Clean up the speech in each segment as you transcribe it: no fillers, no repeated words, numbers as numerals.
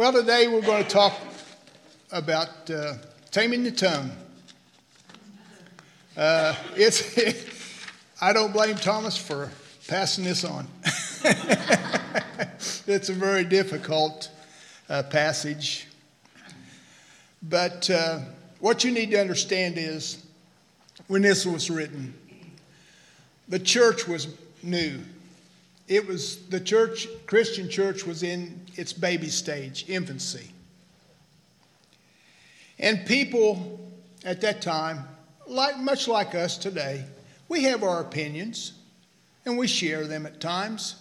Well, today we're going to talk about taming the tongue. I don't blame Thomas for passing this on. It's a very difficult passage. But what you need to understand is when this was written, the church was new. It was the church, Christian church was in its baby stage, infancy. And people at that time, much like us today, we have our opinions and we share them at times.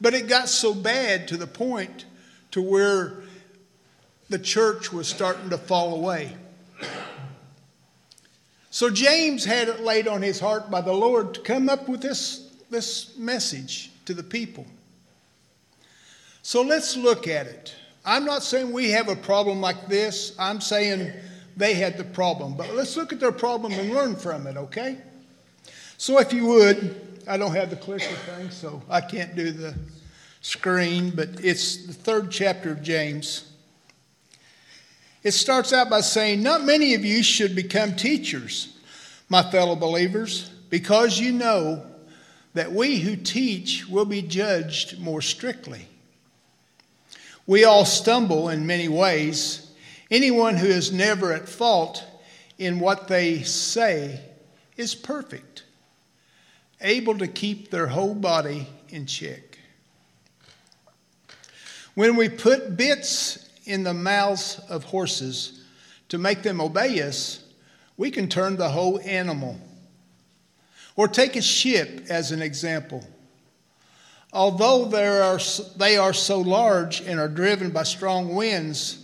But it got so bad to the point to where the church was starting to fall away. So James had it laid on his heart by the Lord to come up with this message to the people. So let's look at it. I'm not saying we have a problem like this. I'm saying they had the problem. But let's look at their problem and learn from it, okay? So if you would, I don't have the clicker thing, so I can't do the screen, but it's the third chapter of James. It starts out by saying, "Not many of you should become teachers, my fellow believers, because you know that we who teach will be judged more strictly. We all stumble in many ways. Anyone who is never at fault in what they say is perfect, able to keep their whole body in check. When we put bits in the mouths of horses to make them obey us, we can turn the whole animal. Or take a ship as an example. Although they are so large and are driven by strong winds,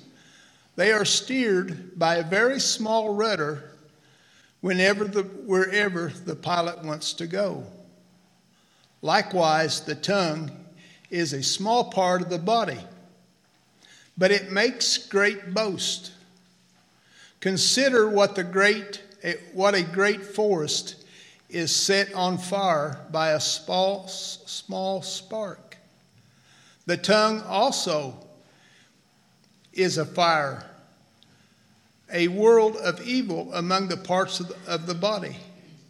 they are steered by a very small rudder wherever the pilot wants to go. Likewise, the tongue is a small part of the body, but it makes great boast. Consider what a great forest is set on fire by a small spark. The tongue also is a fire, a world of evil among the parts of the body.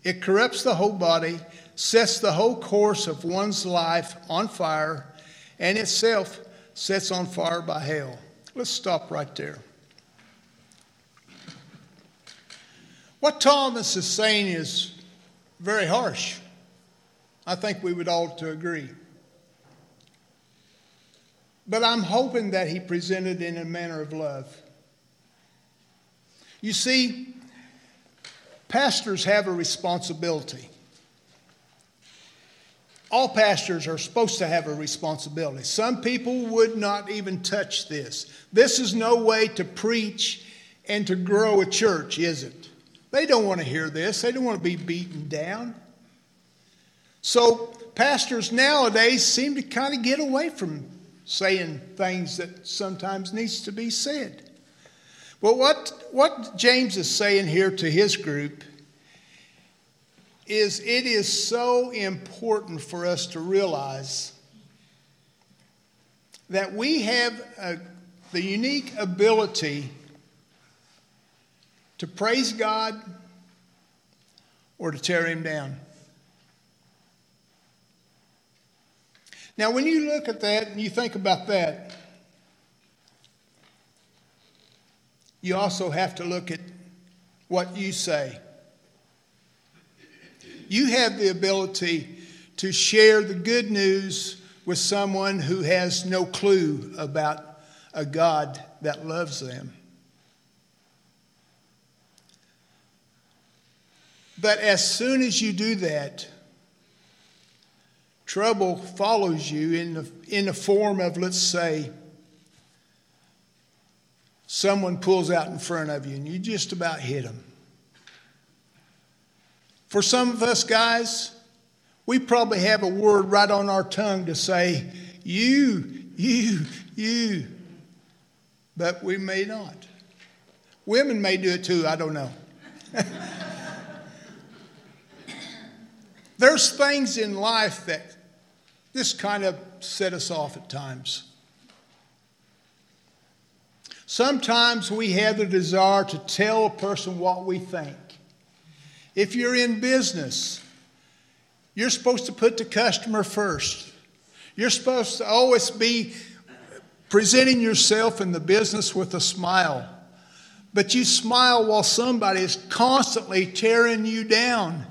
It corrupts the whole body, sets the whole course of one's life on fire, and itself sets on fire by hell." Let's stop right there. What Thomas is saying is very harsh. I think we would all to agree. But I'm hoping that he presented in a manner of love. You see, pastors have a responsibility. All pastors are supposed to have a responsibility. Some people would not even touch this. This is no way to preach and to grow a church, is it? They don't want to hear this. They don't want to be beaten down. So pastors nowadays seem to kind of get away from saying things that sometimes needs to be said. But what James is saying here to his group is it is so important for us to realize that we have the unique ability to praise God or to tear him down. Now, when you look at that and you think about that, you also have to look at what you say. You have the ability to share the good news with someone who has no clue about a God that loves them. But as soon as you do that, trouble follows you in the form of, let's say, someone pulls out in front of you and you just about hit them. For some of us guys, we probably have a word right on our tongue to say, you. But we may not. Women may do it too, I don't know. There's things in life that just kind of set us off at times. Sometimes we have the desire to tell a person what we think. If you're in business, you're supposed to put the customer first. You're supposed to always be presenting yourself in the business with a smile. But you smile while somebody is constantly tearing you down.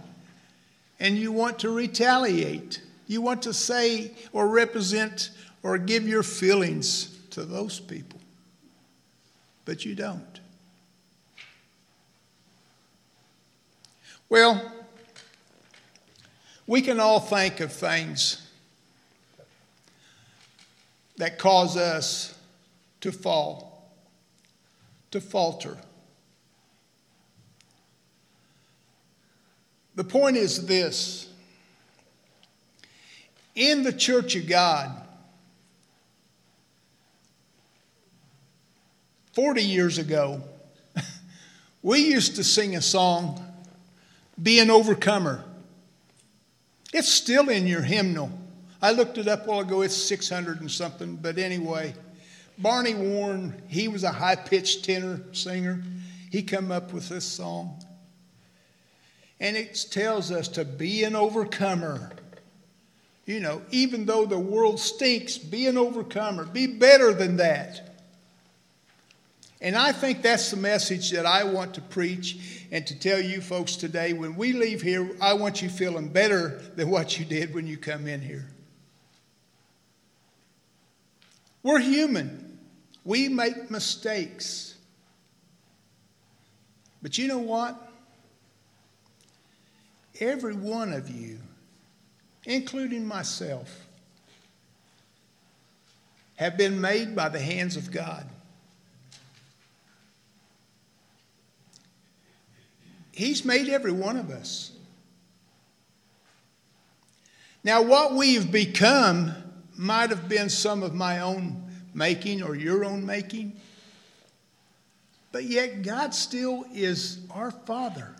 And you want to retaliate. You want to say or represent or give your feelings to those people. But you don't. Well, we can all think of things that cause us to fall, to falter. The point is this. In the Church of God, 40 years ago, we used to sing a song, "Be an Overcomer." It's still in your hymnal. I looked it up a while ago. It's 600 and something. But anyway, Barney Warren, he was a high-pitched tenor singer. He came up with this song. And it tells us to be an overcomer. You know, even though the world stinks, be an overcomer. Be better than that. And I think that's the message that I want to preach and to tell you folks today. When we leave here, I want you feeling better than what you did when you come in here. We're human. We make mistakes. But you know what? Every one of you, including myself, have been made by the hands of God. He's made every one of us. Now, what we've become might have been some of my own making or your own making. But yet God still is our Father.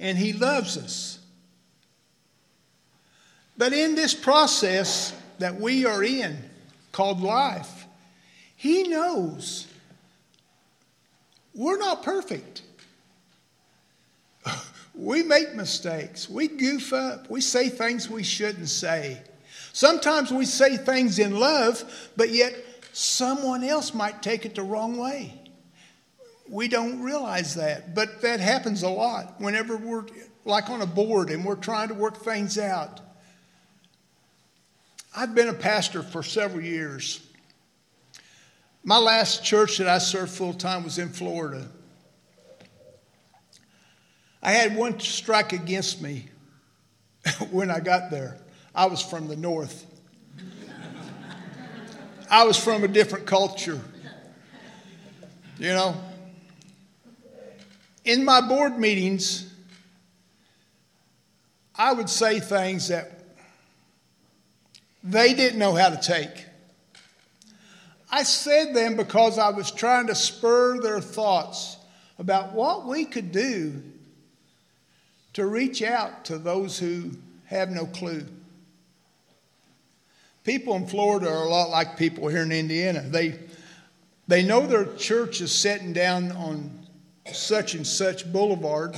And He loves us. But in this process that we are in, called life, He knows we're not perfect. We make mistakes. We goof up. We say things we shouldn't say. Sometimes we say things in love, but yet someone else might take it the wrong way. We don't realize that, but that happens a lot. Whenever we're like on a board and we're trying to work things out. I've been a pastor for several years. My last church that I served full time was in Florida. I had one strike against me when I got there. I was from the north. I was from a different culture. You know, in my board meetings, I would say things that they didn't know how to take. I said them because I was trying to spur their thoughts about what we could do to reach out to those who have no clue. People in Florida are a lot like people here in Indiana. They know their church is sitting down on such and such boulevard,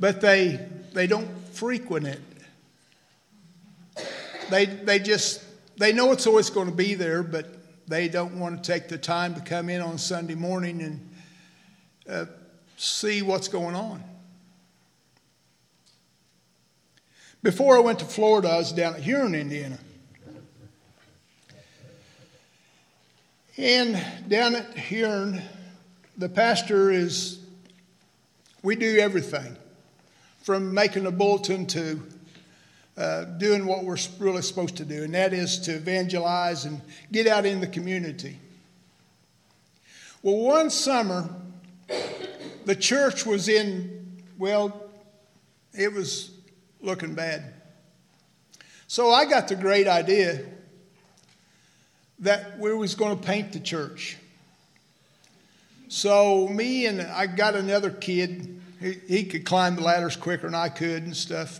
but they don't frequent it. They know it's always going to be there, but they don't want to take the time to come in on Sunday morning and see what's going on. Before I went to Florida, I was down at Huron, Indiana. And down at Huron, the pastor is, we do everything from making a bulletin to doing what we're really supposed to do, and that is to evangelize and get out in the community. Well, one summer, the church was in, it was looking bad. So I got the great idea that we was going to paint the church. So me and I got another kid. He could climb the ladders quicker than I could and stuff.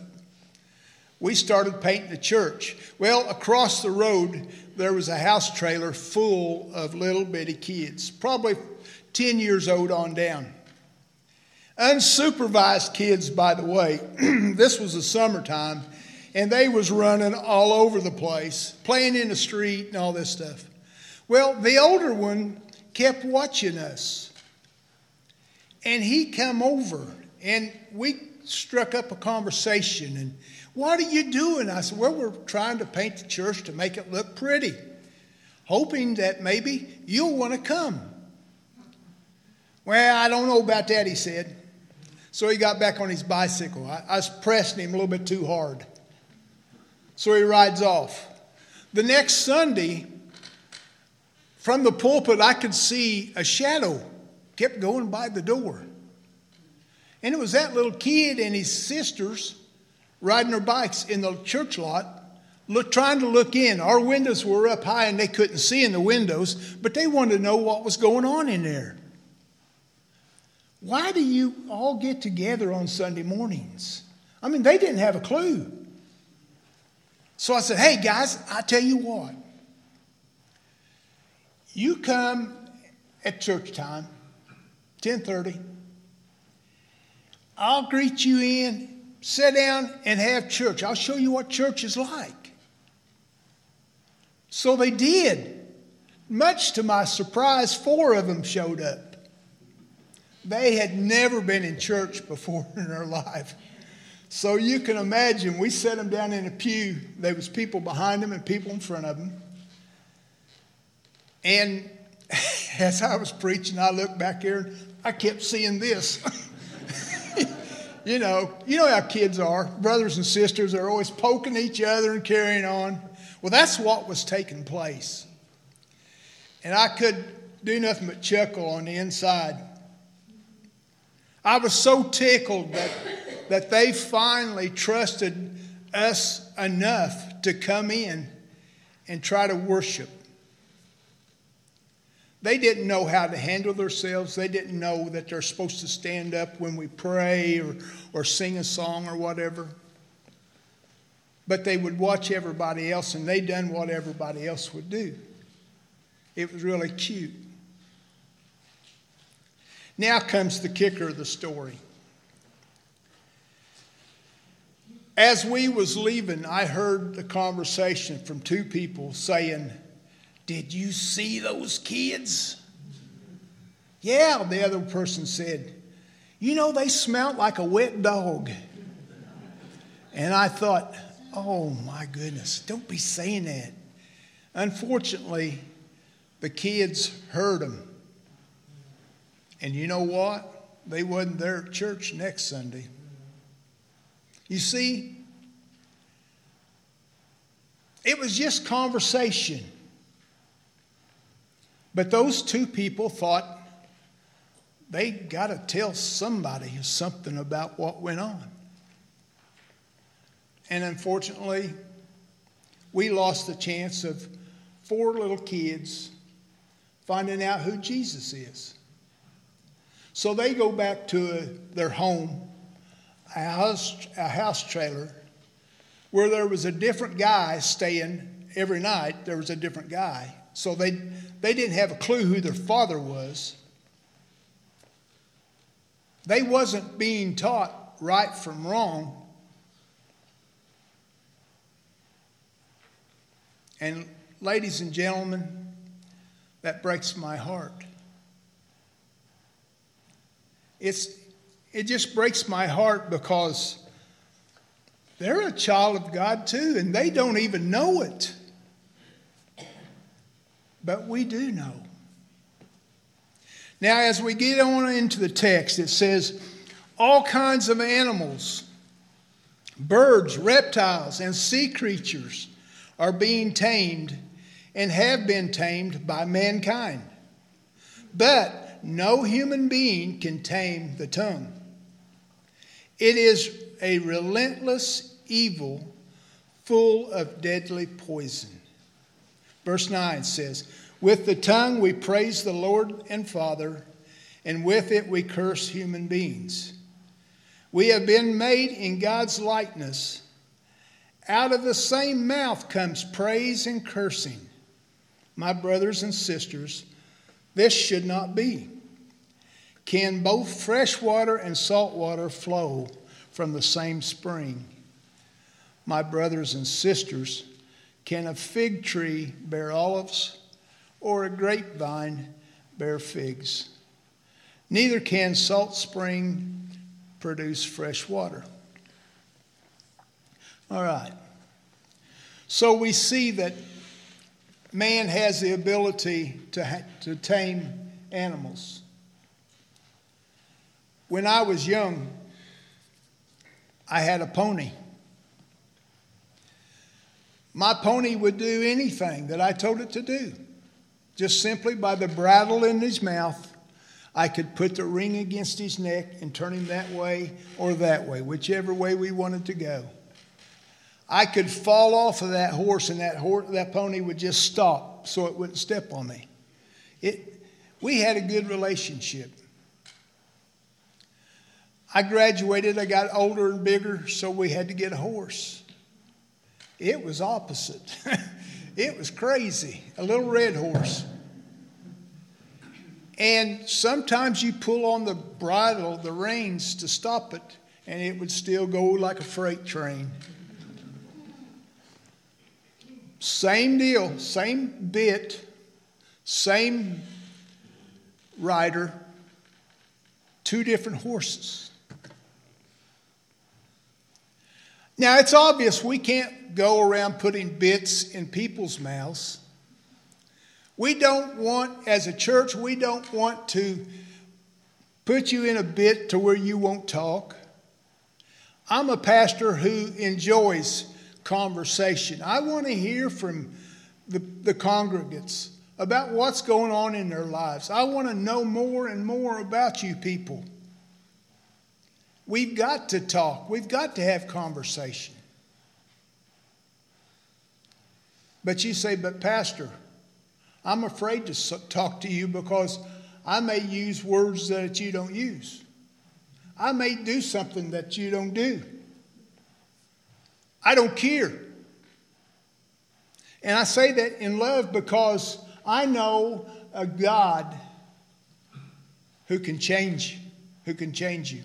we started painting the church. Well, across the road, there was a house trailer full of little bitty kids, probably 10 years old on down. Unsupervised kids, by the way. This was the summertime, and they was running all over the place, playing in the street and all this stuff. Well, the older one kept watching us, and he come over, and we struck up a conversation, and what are you doing? I said, well, we're trying to paint the church to make it look pretty, hoping that maybe you'll want to come. Well, I don't know about that, he said. So he got back on his bicycle. I was pressing him a little bit too hard. So he rides off. The next Sunday, from the pulpit, I could see a shadow kept going by the door. And it was that little kid and his sisters riding their bikes in the church lot, trying to look in. Our windows were up high and they couldn't see in the windows, but they wanted to know what was going on in there. Why do you all get together on Sunday mornings? I mean, they didn't have a clue. So I said, hey, guys, I tell you what. You come at church time, 10:30. I'll greet you in. Sit down and have church. I'll show you what church is like. So they did. Much to my surprise, 4 of them showed up. They had never been in church before in their life. So you can imagine, we set them down in a pew. There was people behind them and people in front of them. And as I was preaching, I looked back there. I kept seeing this. You know how kids are. Brothers and sisters are always poking each other and carrying on. Well, that's what was taking place. And I could do nothing but chuckle on the inside. I was so tickled that they finally trusted us enough to come in and try to worship. They didn't know how to handle themselves. They didn't know that they're supposed to stand up when we pray or sing a song or whatever. But they would watch everybody else, and they done what everybody else would do. It was really cute. Now comes the kicker of the story. As we was leaving, I heard the conversation from 2 people saying, did you see those kids? Yeah, the other person said, they smelled like a wet dog. And I thought, oh my goodness, don't be saying that. Unfortunately, the kids heard them. And you know what? They wasn't there at church next Sunday. You see, it was just conversation. But those 2 people thought they got to tell somebody something about what went on. And unfortunately, we lost the chance of 4 little kids finding out who Jesus is. So they go back to their home, a house trailer, where there was a different guy staying every night. There was a different guy. So they didn't have a clue who their father was. They wasn't being taught right from wrong. And ladies and gentlemen, that breaks my heart. It just breaks my heart because they're a child of God too, and they don't even know it. But we do know. Now, as we get on into the text, it says, all kinds of animals, birds, reptiles, and sea creatures are being tamed and have been tamed by mankind. But no human being can tame the tongue. It is a relentless evil full of deadly poison. Verse 9 says, with the tongue we praise the Lord and Father, and with it we curse human beings. We have been made in God's likeness, Out of the same mouth comes praise and cursing. My brothers and sisters, this should not be. Can both fresh water and salt water flow from the same spring? My brothers and sisters, can a fig tree bear olives or a grapevine bear figs? Neither can salt spring produce fresh water. All right. So we see that man has the ability to tame animals. When I was young, I had a pony. My pony would do anything that I told it to do. Just simply by the bridle in his mouth, I could put the ring against his neck and turn him that way or that way, whichever way we wanted to go. I could fall off of that horse, and that pony would just stop so it wouldn't step on me. We had a good relationship. I graduated. I got older and bigger, so we had to get a horse. It was opposite. It was crazy. A little red horse. And sometimes you pull on the bridle, the reins, to stop it, and it would still go like a freight train. Same deal, same bit, same rider, two different horses. Now, it's obvious we can't go around putting bits in people's mouths. We don't want, as a church, we don't want to put you in a bit to where you won't talk. I'm a pastor who enjoys conversation. I want to hear from the congregants about what's going on in their lives. I want to know more and more about you people. We've got to talk. We've got to have conversation. But you say, but Pastor, I'm afraid to talk to you because I may use words that you don't use. I may do something that you don't do. I don't care. And I say that in love because I know a God who can change you.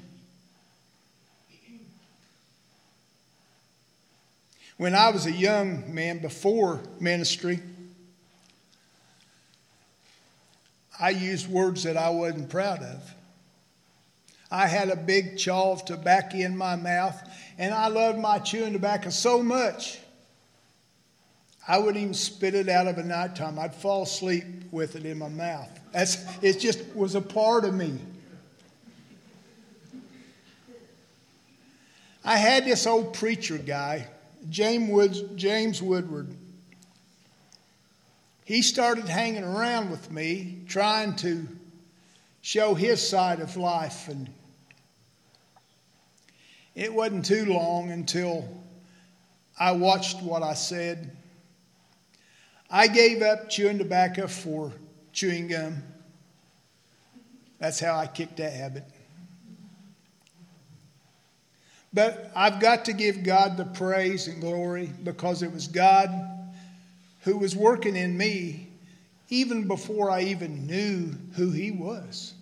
When I was a young man before ministry, I used words that I wasn't proud of. I had a big chaw of tobacco in my mouth, and I loved my chewing tobacco so much, I wouldn't even spit it out of a nighttime. I'd fall asleep with it in my mouth. It just was a part of me. I had this old preacher guy, James Woodward. He started hanging around with me, trying to show his side of life, and it wasn't too long until I watched what I said. I gave up chewing tobacco for chewing gum. That's how I kicked that habit. But I've got to give God the praise and glory because it was God who was working in me even before I even knew who He was.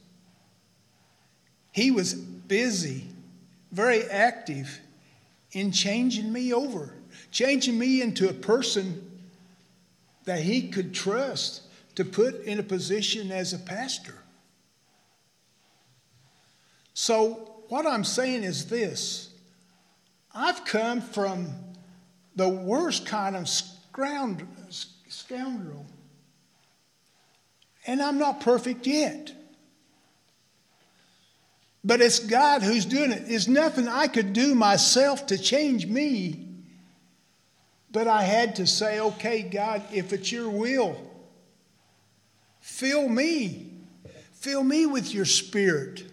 He was busy, very active in changing me over, changing me into a person that He could trust to put in a position as a pastor. So what I'm saying is this. I've come from the worst kind of scoundrel, and I'm not perfect yet. But it's God who's doing it. There's nothing I could do myself to change me. But I had to say, okay, God, if it's your will, fill me. Fill me with your Spirit.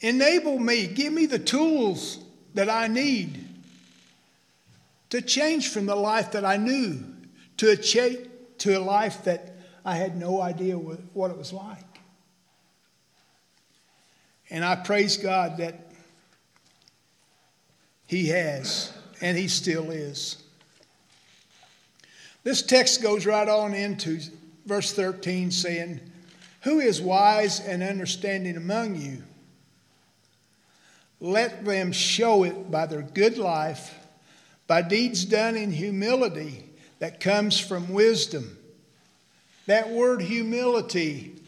Enable me. Give me the tools that I need to change from the life that I knew to a life that I had no idea what it was like. And I praise God that He has, and he still is. This text goes right on into verse 13 saying, "Who is wise and understanding among you? Let them show it by their good life, by deeds done in humility that comes from wisdom." That word humility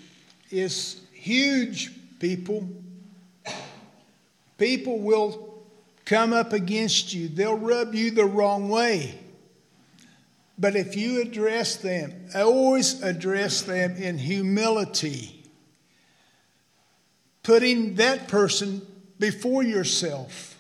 is huge, people. People will come up against you. They'll rub you the wrong way. But if you address them, always address them in humility, putting that person before yourself,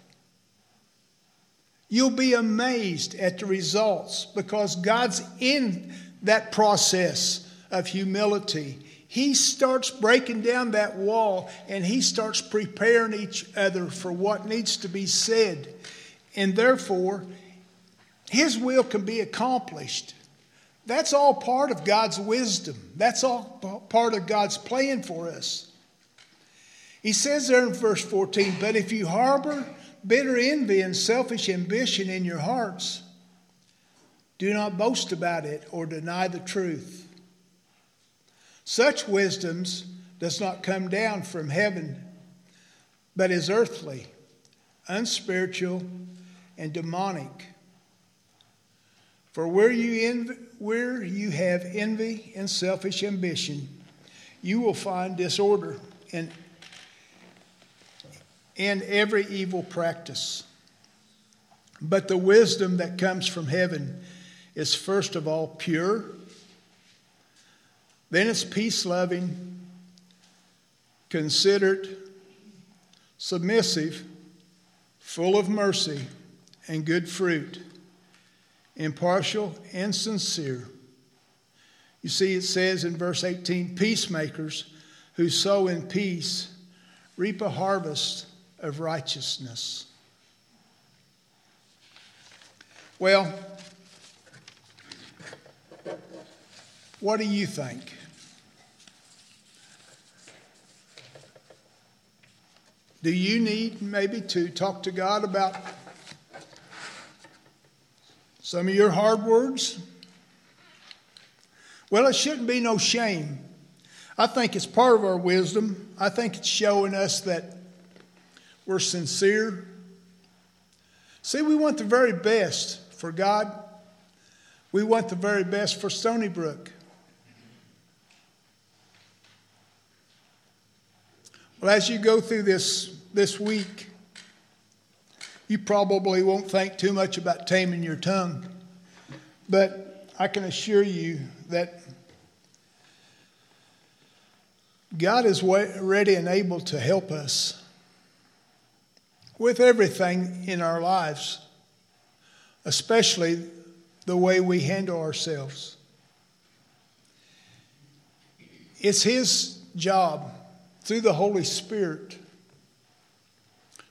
you'll be amazed at the results because God's in that process of humility. He starts breaking down that wall and he starts preparing each other for what needs to be said. And therefore, his will can be accomplished. That's all part of God's wisdom. That's all part of God's plan for us. He says there in verse 14, "But if you harbor bitter envy and selfish ambition in your hearts, do not boast about it or deny the truth. Such wisdom does not come down from heaven, but is earthly, unspiritual, and demonic. For where you have envy and selfish ambition, you will find disorder and every evil practice. But the wisdom that comes from heaven is first of all pure, then it's peace-loving, considerate, submissive, full of mercy and good fruit, impartial and sincere." You see, it says in verse 18, "Peacemakers who sow in peace reap a harvest of righteousness." Well, what do you think? Do you need maybe to talk to God about some of your hard words? Well, it shouldn't be no shame. I think it's part of our wisdom. I think it's showing us that we're sincere. See, we want the very best for God. We want the very best for Stony Brook. Well, as you go through this week, you probably won't think too much about taming your tongue. But I can assure you that God is ready and able to help us with everything in our lives, especially the way we handle ourselves. It's his job through the Holy Spirit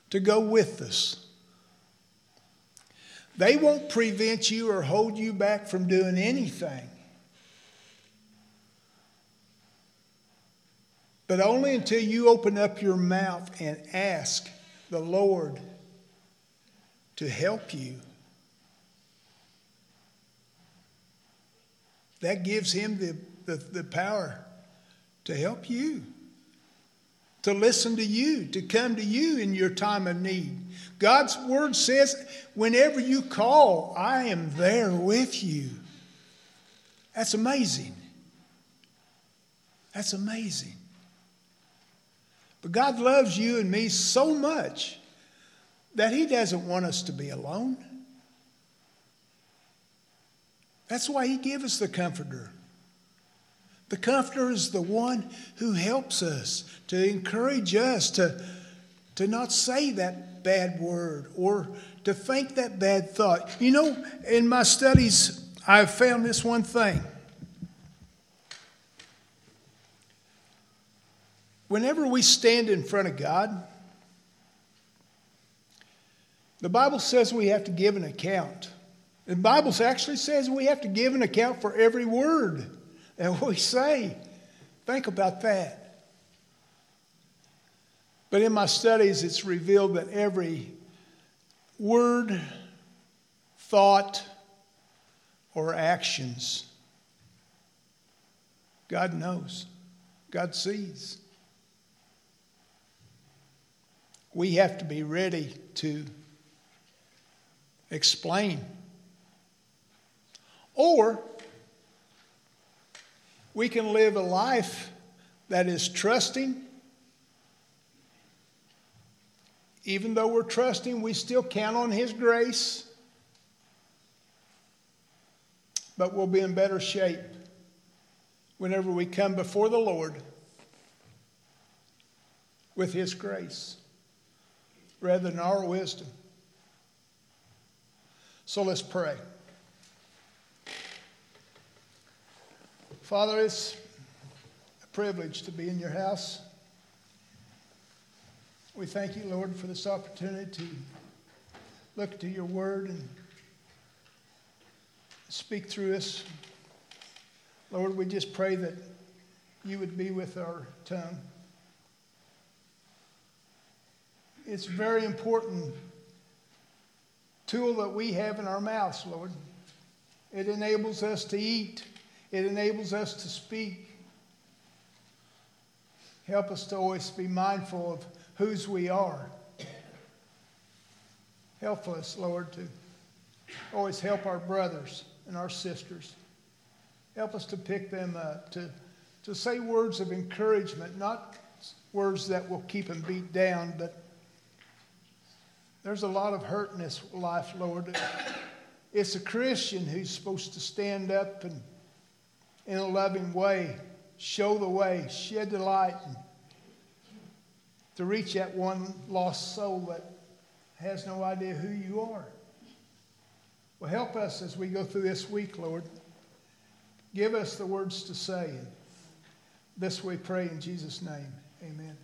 to go with us. They won't prevent you or hold you back from doing anything. But only until you open up your mouth and ask the Lord to help you. That gives him the power to help you, to listen to you, to come to you in your time of need. God's word says, whenever you call, I am there with you. That's amazing. That's amazing. But God loves you and me so much that he doesn't want us to be alone. That's why he gave us the Comforter. The Comforter is the one who helps us, to encourage us to not say that bad word or to think that bad thought. You know, in my studies, I've found this one thing. Whenever we stand in front of God, the Bible says we have to give an account. The Bible actually says we have to give an account for every word that we say. Think about that. But in my studies, it's revealed that every word, thought, or actions. God knows. God sees. We have to be ready to explain. Or we can live a life that is trusting. Even though we're trusting, we still count on His grace. But we'll be in better shape whenever we come before the Lord with His grace rather than our wisdom. So let's pray. Father, it's a privilege to be in your house. We thank you, Lord, for this opportunity to look to your word and speak through us. Lord, we just pray that you would be with our tongue. It's a very important tool that we have in our mouths, Lord. It enables us to eat. It enables us to speak. Help us to always be mindful of whose we are. Help us, Lord, to always help our brothers and our sisters. Help us to pick them up, to say words of encouragement, not words that will keep them beat down, but there's a lot of hurt in this life, Lord. It's a Christian who's supposed to stand up and in a loving way, show the way, shed the light, and to reach that one lost soul that has no idea who you are. Well, help us as we go through this week, Lord. Give us the words to say. This we pray in Jesus' name. Amen.